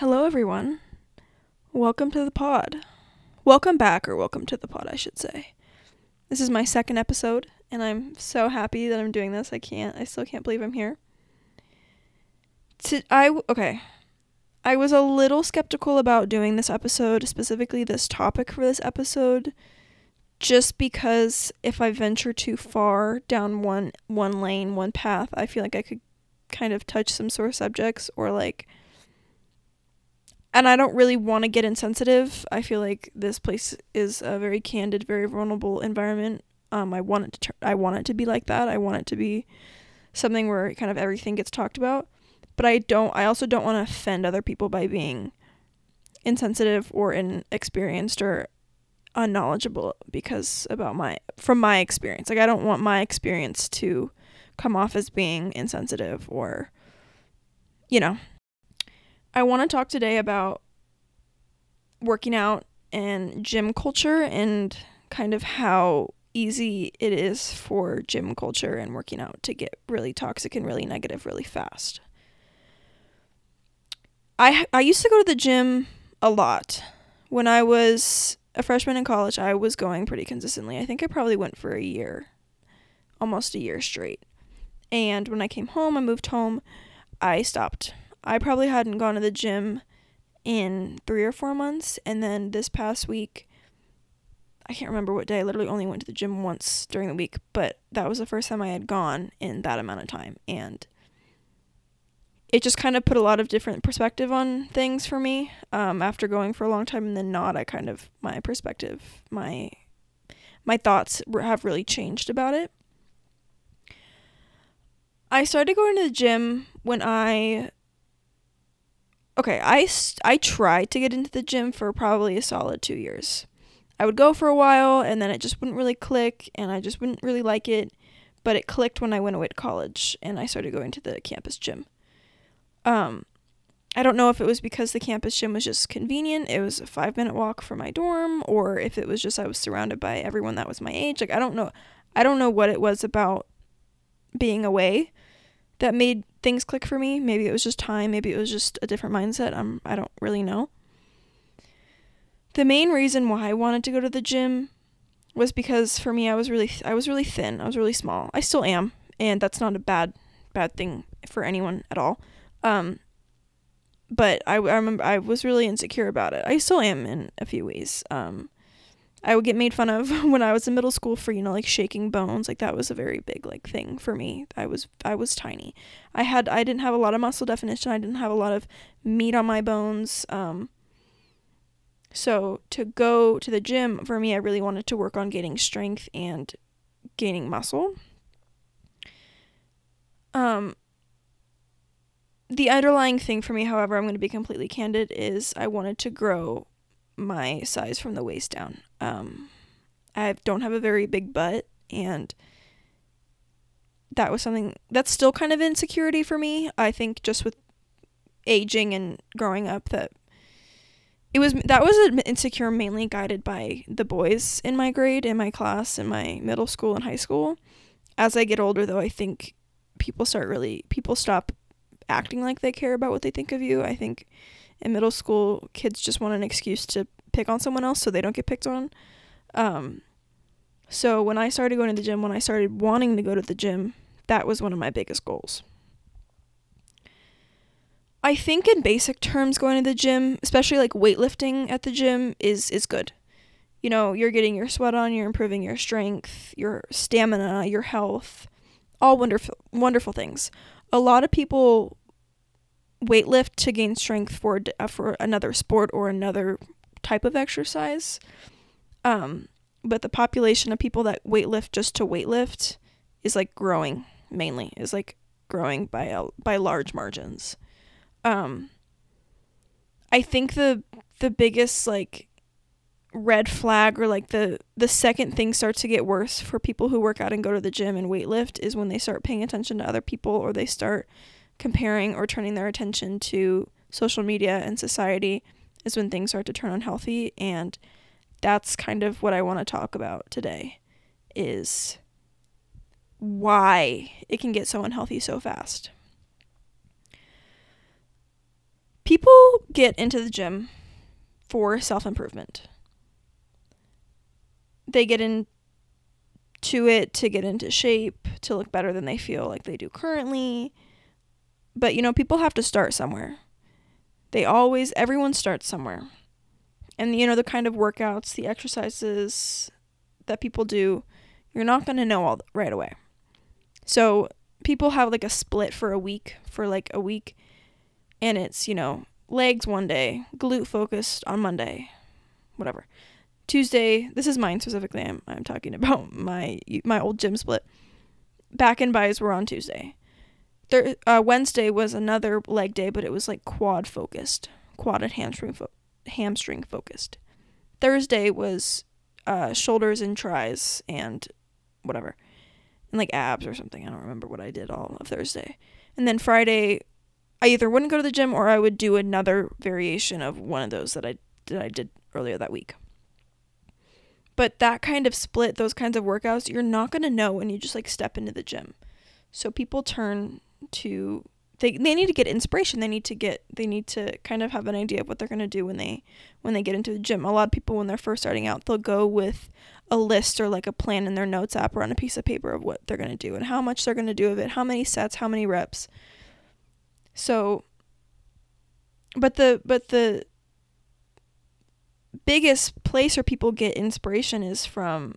Hello, everyone. Welcome to the pod. Welcome back, or welcome to the pod, I should say. This is my second episode, and I'm so happy that I'm doing this. I still can't believe I'm here. I was a little skeptical about doing this episode, specifically this topic for this episode, just because if I venture too far down one lane, one path, I feel like I could kind of touch some sore subjects or like... And I don't really want to get insensitive. I feel like this place is a very candid, very vulnerable environment. I want it to be like that. I want it to be something where kind of everything gets talked about. But I also don't want to offend other people by being insensitive or inexperienced or unknowledgeable from my experience. Like, I don't want my experience to come off as being insensitive or, you know. I want to talk today about working out and gym culture and kind of how easy it is for gym culture and working out to get really toxic and really negative really fast. I used to go to the gym a lot. When I was a freshman in college, I was going pretty consistently. I think I probably went for a year, almost a year straight. And when I moved home, I stopped. I probably hadn't gone to the gym in 3 or 4 months, and then this past week, I can't remember what day, I literally only went to the gym once during the week, but that was the first time I had gone in that amount of time, and it just kind of put a lot of different perspective on things for me. After going for a long time and then not, my perspective, my thoughts have really changed about it. I started going to the gym when I tried to get into the gym for probably a solid 2 years. I would go for a while, and then it just wouldn't really click, and I just wouldn't really like it, but it clicked when I went away to college, and I started going to the campus gym. I don't know if it was because the campus gym was just convenient, it was a 5-minute walk from my dorm, or if it was just I was surrounded by everyone that was my age. Like, I don't know what it was about being away that made things click for me. Maybe it was just time. Maybe it was just a different mindset. I don't really know. The main reason why I wanted to go to the gym was because for me, I was really thin. I was really small. I still am, and that's not a bad thing for anyone at all. But I remember I was really insecure about it. I still am in a few ways. I would get made fun of when I was in middle school for, like, shaking bones. Like, that was a very big, thing for me. I was tiny. I didn't have a lot of muscle definition. I didn't have a lot of meat on my bones. So to go to the gym, for me, I really wanted to work on gaining strength and gaining muscle. The underlying thing for me, however, I'm going to be completely candid, is I wanted to grow my size from the waist down. I don't have a very big butt, and that was something that's still kind of insecurity for me. I think just with aging and growing up, that was an insecure mainly guided by the boys in my grade, in my class, in my middle school and high school. As I get older, though, I think people stop acting like they care about what they think of you. I think in middle school, kids just want an excuse to pick on someone else so they don't get picked on. So when I started going to the gym, when I started wanting to go to the gym, that was one of my biggest goals. I think in basic terms, going to the gym, especially like weightlifting at the gym, is good. You're getting your sweat on, you're improving your strength, your stamina, your health, all wonderful, wonderful things. A lot of people weightlift to gain strength for another sport or another type of exercise, but the population of people that weightlift just to weightlift is growing by large margins. I think the biggest red flag or the second thing starts to get worse for people who work out and go to the gym and weightlift is when they start paying attention to other people, or they start comparing or turning their attention to social media and society, is when things start to turn unhealthy. And that's kind of what I want to talk about today, is why it can get so unhealthy so fast. People get into the gym for self-improvement. They get into it to get into shape, to look better than they feel like they do currently. But, you know, people have to start somewhere. Everyone starts somewhere. And, you know, the kind of workouts, the exercises that people do, you're not going to know all right away. So people have like a split for a week. And it's, you know, legs one day, glute focused on Monday, whatever. Tuesday, this is mine specifically. I'm talking about my old gym split. Back and buys were on Tuesday. Wednesday was another leg day, but it was like quad focused, quad and hamstring focused. Thursday was shoulders and tries and whatever, and like abs or something. I don't remember what I did all of Thursday. And then Friday, I either wouldn't go to the gym or I would do another variation of one of those that I did earlier that week. But that kind of split, those kinds of workouts, you're not going to know when you just like step into the gym. So people turn to, they need to get inspiration. They need to kind of have an idea of what they're going to do when they get into the gym. A lot of people, when they're first starting out, they'll go with a list or like a plan in their notes app or on a piece of paper of what they're going to do and how much they're going to do of it, how many sets, how many reps. So, but the biggest place where people get inspiration is from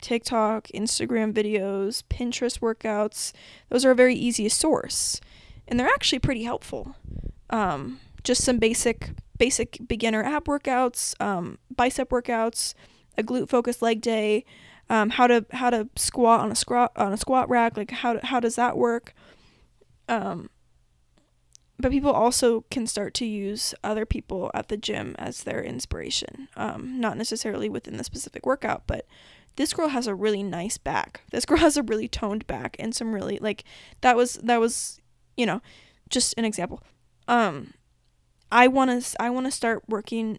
TikTok, Instagram videos, Pinterest workouts. Those are a very easy source, and they're actually pretty helpful. Just some basic beginner ab workouts, bicep workouts, a glute focused leg day, how to squat on a squat rack, like how does that work? But people also can start to use other people at the gym as their inspiration. Not necessarily within the specific workout, but this girl has a really nice back. This girl has a really toned back and some really, like, that was, you know, just an example. I want to start working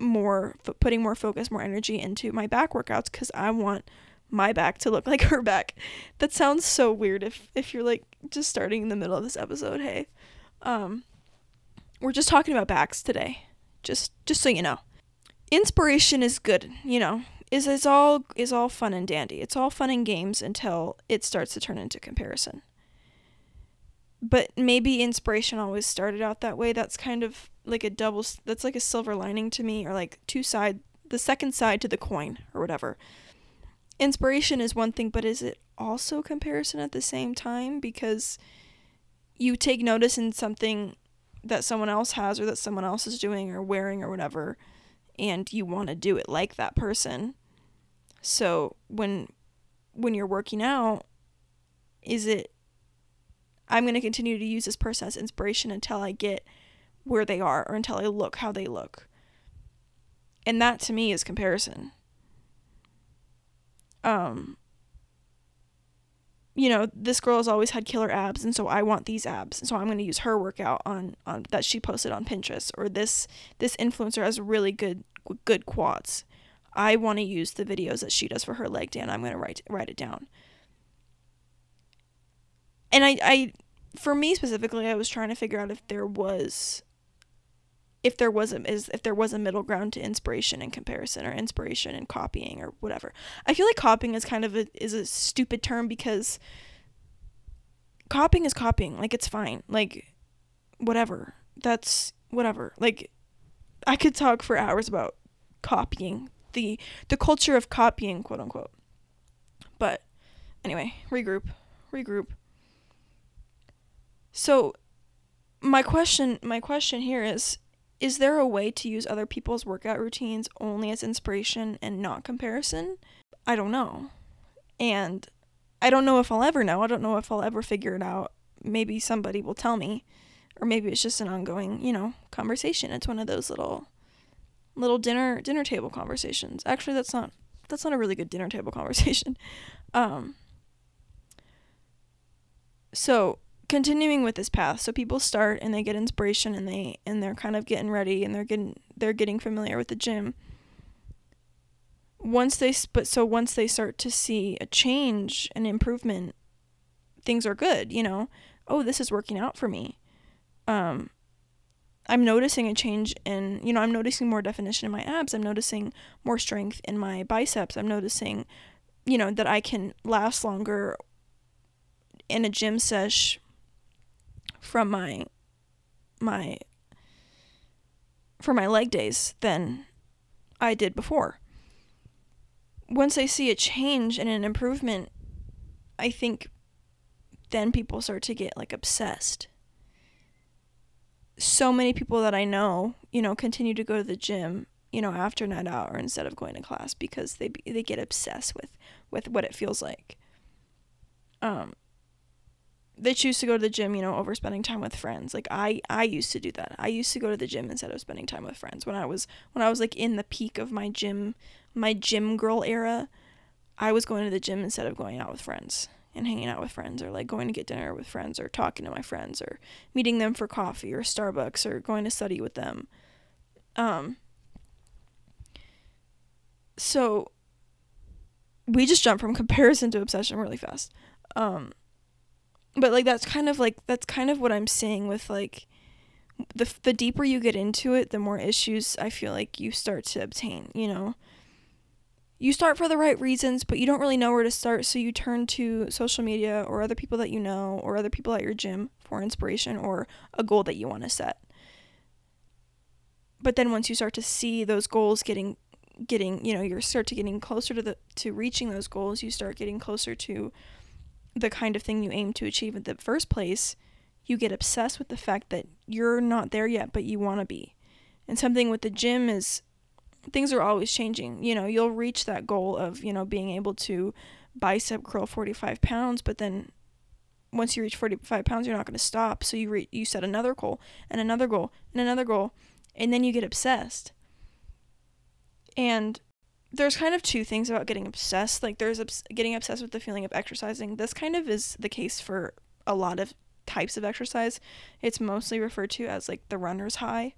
more, putting more focus, more energy into my back workouts because I want my back to look like her back. That sounds so weird if you're, like, just starting in the middle of this episode, hey. We're just talking about backs today. Just so you know. Inspiration is good, you know. It's all fun and dandy. It's all fun and games until it starts to turn into comparison. But maybe inspiration always started out that way. That's kind of like that's like a silver lining to me, or like the second side to the coin or whatever. Inspiration is one thing, but is it also comparison at the same time? Because you take notice in something that someone else has or that someone else is doing or wearing or whatever, and you want to do it like that person. So when you're working out, I'm going to continue to use this person as inspiration until I get where they are or until I look how they look. And that to me is comparison. You know, this girl has always had killer abs, and so I want these abs, and so I'm going to use her workout on that she posted on Pinterest, or this influencer has really good quads. I want to use the videos that she does for her leg day, and I'm going to write it down. And I, for me specifically, I was trying to figure out if there was a middle ground to inspiration and comparison, or inspiration and copying, or whatever. I feel like copying is kind of a stupid term, because copying is copying. Like, it's fine. Like, whatever. That's whatever. Like, I could talk for hours about copying, the culture of copying, quote unquote. But anyway, regroup. So my question here is there a way to use other people's workout routines only as inspiration and not comparison? I don't know. And I don't know if I'll ever know. I don't know if I'll ever figure it out. Maybe somebody will tell me. Or maybe it's just an ongoing, you know, conversation. It's one of those little dinner table conversations. Actually, that's not a really good dinner table conversation. So continuing with this path, so people start and they get inspiration and they're kind of getting ready and they're getting familiar with the gym. Once they start to see a change and improvement, things are good, you know. Oh, this is working out for me. I'm noticing a change in, you know, I'm noticing more definition in my abs. I'm noticing more strength in my biceps. I'm noticing, you know, that I can last longer in a gym sesh from my leg days than I did before. Once I see a change and an improvement, I think then people start to get like obsessed. So many people that I know, you know, continue to go to the gym, you know, after night out or instead of going to class because they get obsessed with what it feels like. They choose to go to the gym, you know, over spending time with friends. Like I used to do that. I used to go to the gym instead of spending time with friends. When I was like in the peak of my gym girl era, I was going to the gym instead of going out with friends and hanging out with friends or like going to get dinner with friends or talking to my friends or meeting them for coffee or Starbucks or going to study with them. So we just jump from comparison to obsession really fast. But like that's kind of what I'm seeing with like the deeper you get into it, the more issues I feel like you start to obtain, you know. You start for the right reasons, but you don't really know where to start, so you turn to social media or other people that you know or other people at your gym for inspiration or a goal that you want to set. But then once you start to see those goals getting, you know, you start to getting closer to reaching those goals, you start getting closer to the kind of thing you aim to achieve in the first place, you get obsessed with the fact that you're not there yet, but you want to be. And something with the gym is things are always changing. You know, you'll reach that goal of, you know, being able to bicep curl 45 pounds, but then once you reach 45 pounds, you're not going to stop. So you set another goal and another goal and another goal, and then you get obsessed. And there's kind of two things about getting obsessed. Like there's getting obsessed with the feeling of exercising. This kind of is the case for a lot of types of exercise. It's mostly referred to as like the runner's high.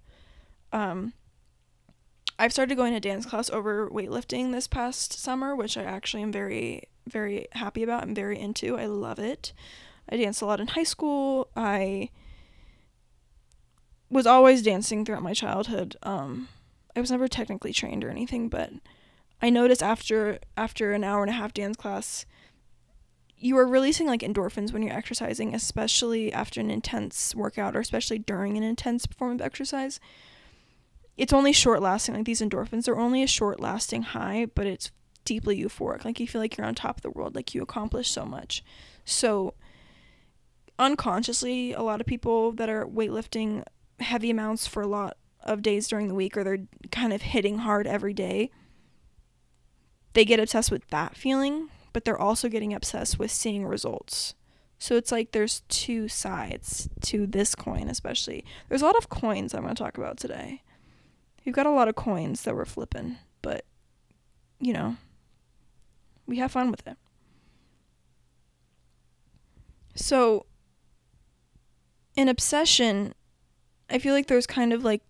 I've started going to dance class over weightlifting this past summer, which I actually am very, very happy about. I'm very into. I love it. I danced a lot in high school. I was always dancing throughout my childhood. I was never technically trained or anything, but I noticed after an hour and a half dance class, you are releasing like endorphins when you're exercising, especially after an intense workout or especially during an intense form of exercise. It's only short lasting, like these endorphins are only a short lasting high, but it's deeply euphoric. Like you feel like you're on top of the world, like you accomplished so much. So unconsciously, a lot of people that are weightlifting heavy amounts for a lot of days during the week, or they're kind of hitting hard every day, they get obsessed with that feeling, but they're also getting obsessed with seeing results. So it's like there's two sides to this coin, especially. There's a lot of coins I'm going to talk about today. We've got a lot of coins that we're flipping, but, you know, we have fun with it. So, in obsession, I feel like there's kind of like,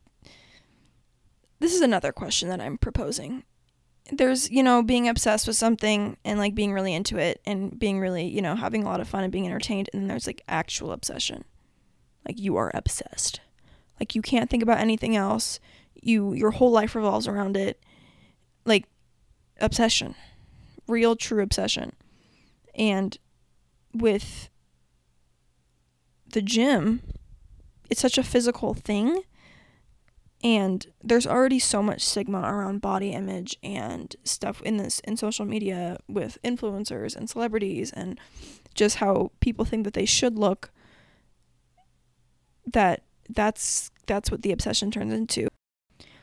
this is another question that I'm proposing. There's, you know, being obsessed with something and like being really into it and being really, you know, having a lot of fun and being entertained. And then there's like actual obsession. Like you are obsessed. Like you can't think about anything else. Your whole life revolves around it. Like obsession, real true obsession. And with the gym, it's such a physical thing. And there's already so much stigma around body image and stuff in social media with influencers and celebrities and just how people think that they should look, that's what the obsession turns into.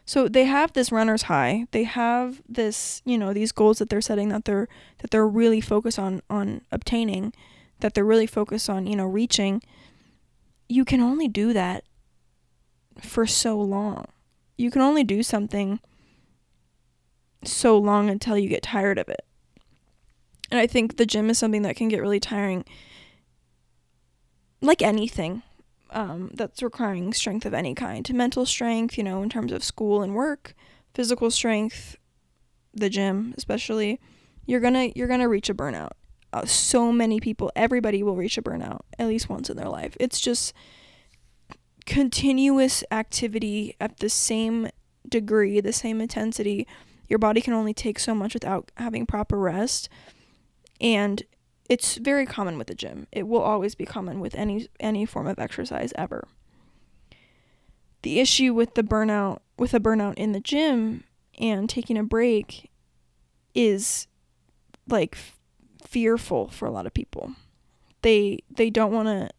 So they have this runner's high. They have this, you know, these goals that they're setting that they're really focused on obtaining, that they're really focused on, you know, reaching. You can only do that for so long. You can only do something so long until you get tired of it. And I think the gym is something that can get really tiring, like anything that's requiring strength of any kind. Mental strength, you know, in terms of school and work, physical strength, the gym especially, you're gonna reach a burnout. So many people, everybody will reach a burnout at least once in their life. It's just continuous activity at the same degree, the same intensity. Your body can only take so much without having proper rest. And it's very common with the gym. It will always be common with any form of exercise ever. The issue with a burnout in the gym and taking a break is like fearful for a lot of people. They don't want to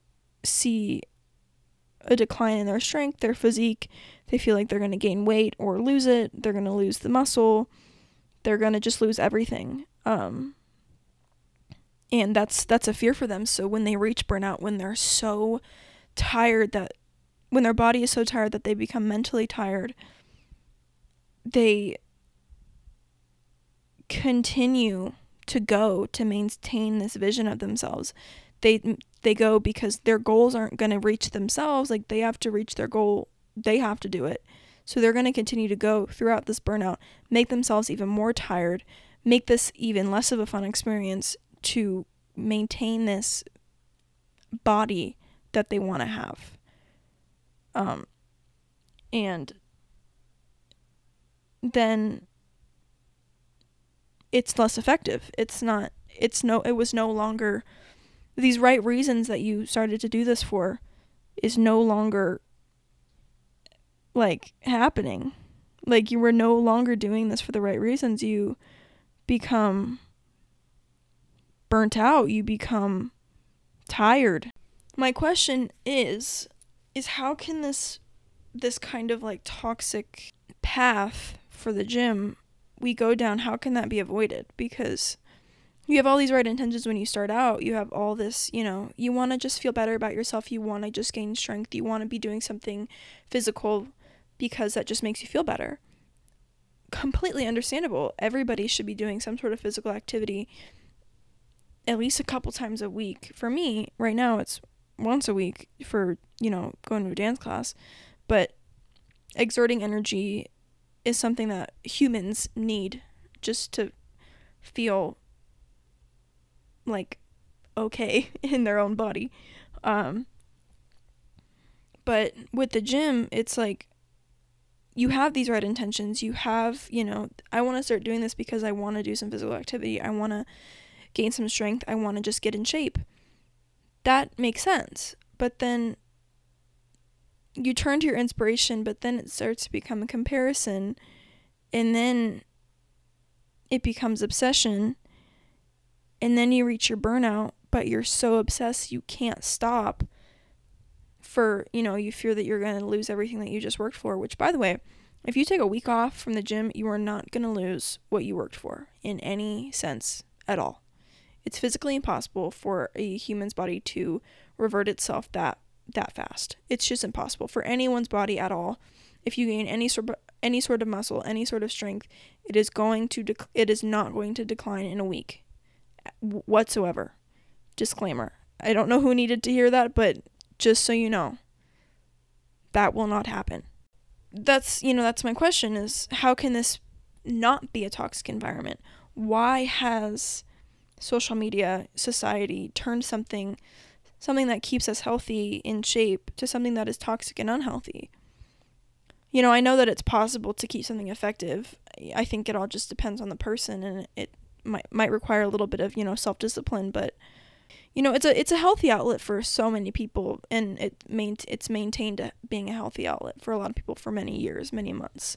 see a decline in their strength, their physique. They feel like they're going to gain weight or lose it. They're going to lose the muscle. They're going to just lose everything. And that's a fear for them. So when they reach burnout, when they're so tired that, when their body is so tired that they become mentally tired, they continue to go to maintain this vision of themselves. They go because their goals aren't going to reach themselves. Like, they have to reach their goal. They have to do it. So they're going to continue to go throughout this burnout, make themselves even more tired, make this even less of a fun experience to maintain this body that they want to have. And then it's less effective. It was no longer, these right reasons that you started to do this for is no longer like happening. Like, you were no longer doing this for the right reasons. You become burnt out. You become tired. My question is how can this kind of like toxic path for the gym we go down, how can that be avoided? Because you have all these right intentions when you start out. You have all this, you want to just feel better about yourself. You want to just gain strength. You want to be doing something physical because that just makes you feel better. Completely understandable. Everybody should be doing some sort of physical activity at least a couple times a week. For me, right now, it's once a week for, going to a dance class. But exerting energy is something that humans need just to feel like okay in their own body. But with the gym, it's like you have these right intentions. You have, I want to start doing this because I want to do some physical activity. I want to gain some strength. I want to just get in shape. That makes sense. But then you turn to your inspiration, but then it starts to become a comparison, and then it becomes obsession, and then you reach your burnout, but you're so obsessed you can't stop for, you fear that you're going to lose everything that you just worked for, which, by the way, if you take a week off from the gym, you are not going to lose what you worked for in any sense at all. It's physically impossible for a human's body to revert itself that fast. It's just impossible for anyone's body at all. If you gain any sort of muscle, any sort of strength, it is not going to decline in a week whatsoever. Disclaimer. I don't know who needed to hear that, but just so you know, that will not happen. That's my question, is how can this not be a toxic environment? Why has social media, society turned something that keeps us healthy, in shape, to something that is toxic and unhealthy? I know that it's possible to keep something effective. I think it all just depends on the person, and it might require a little bit of, self-discipline, but, it's a healthy outlet for so many people, and it's maintained being a healthy outlet for a lot of people for many years, many months.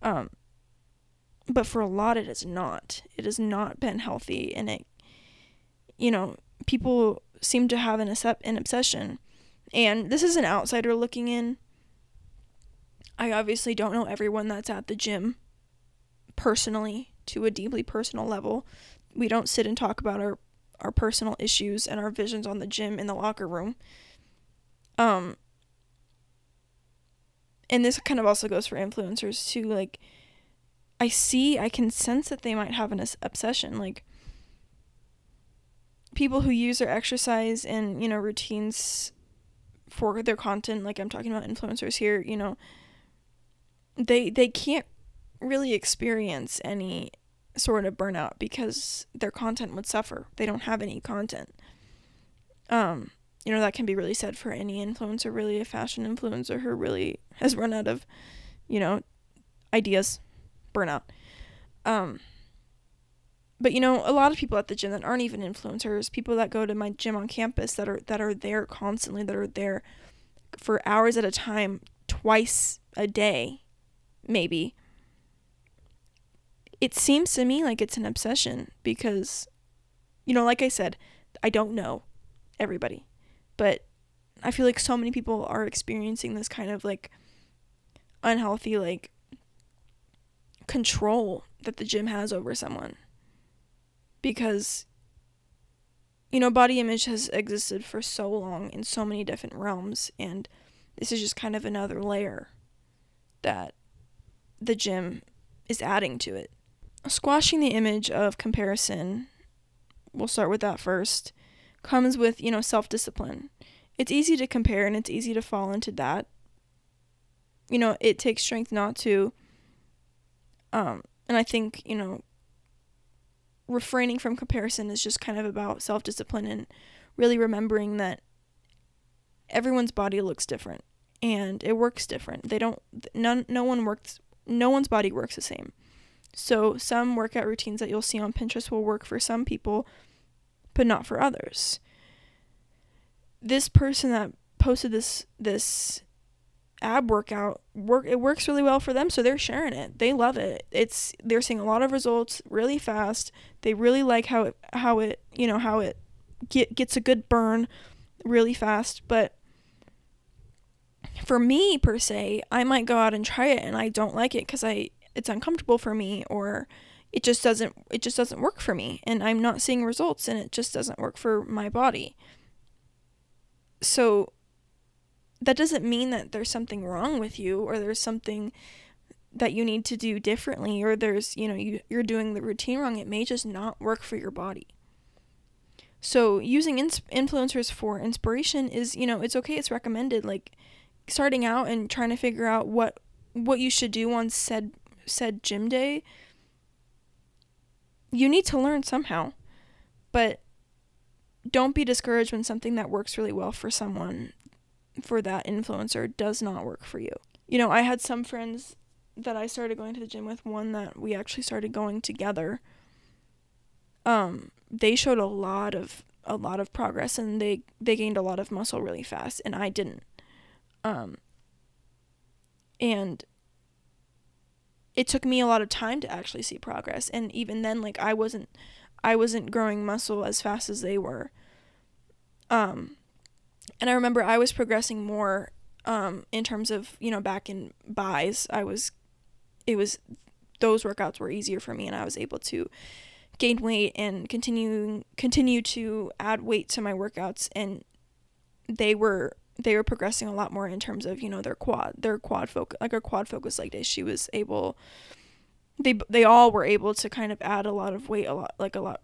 But for a lot, it is not. It has not been healthy, and it, people seem to have an obsession. And this is an outsider looking in. I obviously don't know everyone that's at the gym personally, to a deeply personal level. We don't sit and talk about our personal issues and our visions on the gym in the locker room. And this kind of also goes for influencers too. Like, I can sense that they might have an obsession. Like, people who use their exercise and, routines for their content, like I'm talking about influencers here, they can't really experience any sort of burnout because their content would suffer. They don't have any content. you know, that can be really sad for any influencer, really. A fashion influencer who really has run out of, you know, ideas, burnout. But, you know, a lot of people at the gym that aren't even influencers, people that go to my gym on campus that are there constantly, that are there for hours at a time, twice a day, maybe. It seems to me like it's an obsession because, you know, like I said, I don't know everybody, but I feel like so many people are experiencing this kind of like unhealthy, like control that the gym has over someone, because, you know, body image has existed for so long in so many different realms, and this is just kind of another layer that the gym is adding to it. Squashing the image of comparison, we'll start with that first, comes with, you know, self-discipline. It's easy to compare and it's easy to fall into that. You know, it takes strength not to, and I think, you know, refraining from comparison is just kind of about self-discipline and really remembering that everyone's body looks different and it works different. No one's body works the same. So some workout routines that you'll see on Pinterest will work for some people, but not for others. This person that posted this ab workout, it works really well for them, so they're sharing it. They love it. They're seeing a lot of results really fast. They really like how it gets a good burn really fast. But for me, per se, I might go out and try it and I don't like it because it's uncomfortable for me, or it just doesn't work for me, and I'm not seeing results, and it just doesn't work for my body. So that doesn't mean that there's something wrong with you, or there's something that you need to do differently, or there's, you know, you're doing the routine wrong. It may just not work for your body. So using influencers for inspiration is, you know, it's okay. It's recommended, like starting out and trying to figure out what you should do on said gym day. You need to learn somehow, but don't be discouraged when something that works really well for someone, for that influencer, does not work for you. You know, I had some friends that I started going to the gym with, one that we actually started going together. They showed a lot of progress, and they gained a lot of muscle really fast, and I didn't. And it took me a lot of time to actually see progress, and even then, like, I wasn't growing muscle as fast as they were. And I remember I was progressing more in terms of, you know, back in buys. Those workouts were easier for me, and I was able to gain weight and continue to add weight to my workouts, and they were progressing a lot more in terms of, you know, their quad focus leg day. She was able, they all were able to kind of add a lot of weight a lot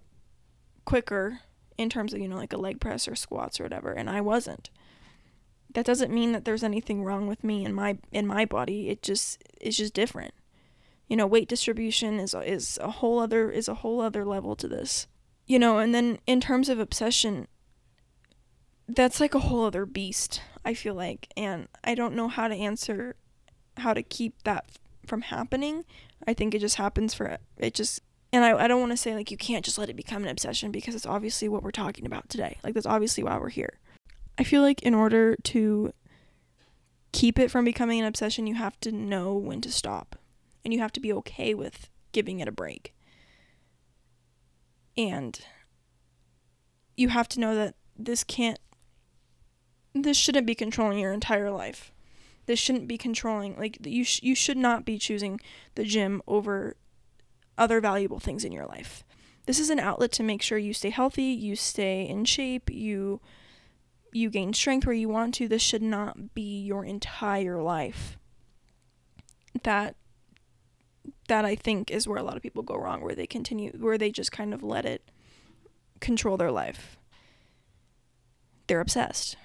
quicker in terms of, you know, like a leg press or squats or whatever. And I wasn't. That doesn't mean that there's anything wrong with me and my body. It's just different. You know, weight distribution is a whole other level to this, you know. And then in terms of obsession, that's like a whole other beast, I feel like, and I don't know how to answer how to keep that from happening. I think it just happens and I don't want to say, like, you can't just let it become an obsession, because it's obviously what we're talking about today. Like, that's obviously why we're here. I feel like in order to keep it from becoming an obsession, you have to know when to stop, and you have to be okay with giving it a break, and you have to know that this shouldn't be controlling your entire life. This shouldn't be controlling, like, you should not be choosing the gym over other valuable things in your life. This is an outlet to make sure you stay healthy, you stay in shape, you gain strength where you want to. This should not be your entire life. That I think is where a lot of people go wrong, where they just kind of let it control their life. They're obsessed.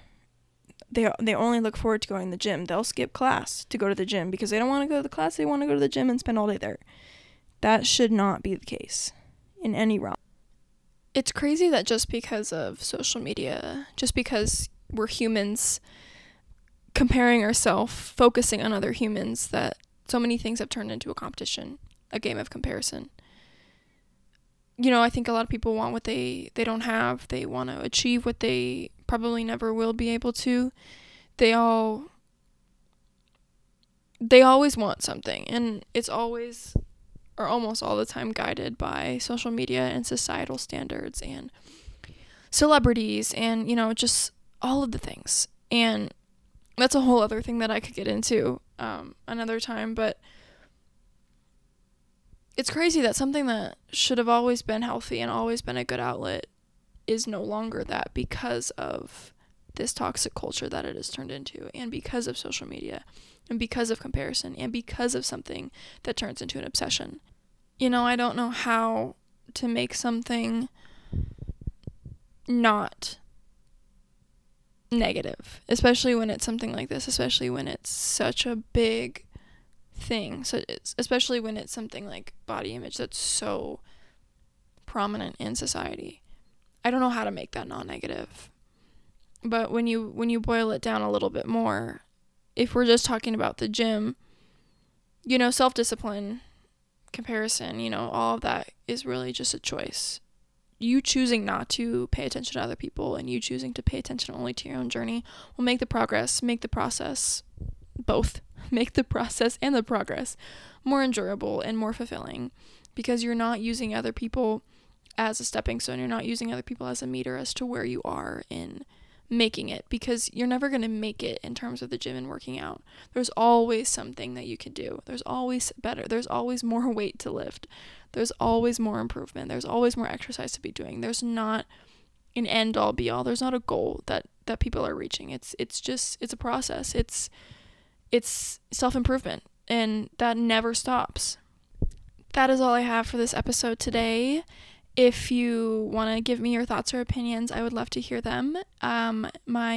They only look forward to going to the gym. They'll skip class to go to the gym because they don't want to go to the class. They want to go to the gym and spend all day there. That should not be the case in any realm. It's crazy that just because of social media, just because we're humans comparing ourselves, focusing on other humans, that so many things have turned into a competition, a game of comparison. You know, I think a lot of people want what they don't have. They want to achieve what they probably never will be able to. They always want something, and it's always or almost all the time guided by social media and societal standards and celebrities and, you know, just all of the things. And that's a whole other thing that I could get into another time, but it's crazy that something that should have always been healthy and always been a good outlet is no longer that, because of this toxic culture that it has turned into, and because of social media, and because of comparison, and because of something that turns into an obsession. You know, I don't know how to make something not negative, especially when it's something like this, especially when it's such a big thing, so it's, especially when it's something like body image that's so prominent in society. I don't know how to make that non-negative. But when you boil it down a little bit more, if we're just talking about the gym, you know, self-discipline, comparison, you know, all of that is really just a choice. You choosing not to pay attention to other people and you choosing to pay attention only to your own journey will make the progress, make the process, both make the process and the progress more enjoyable and more fulfilling, because you're not using other people as a stepping stone. You're not using other people as a meter as to where you are in making it, because you're never going to make it in terms of the gym and working out. There's always something that you can do. There's always better. There's always more weight to lift. There's always more improvement. There's always more exercise to be doing. There's not an end all be all. There's not a goal that people are reaching. It's just a process. It's self-improvement, and that never stops. That is all I have for this episode today. If you want to give me your thoughts or opinions, I would love to hear them. My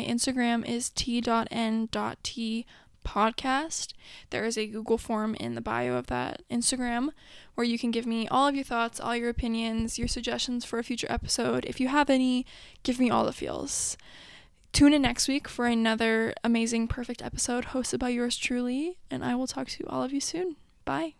Instagram is t.n.tpodcast. There is a Google form in the bio of that Instagram where you can give me all of your thoughts, all your opinions, your suggestions for a future episode. If you have any, give me all the feels. Tune in next week for another amazing, perfect episode hosted by yours truly, and I will talk to all of you soon. Bye.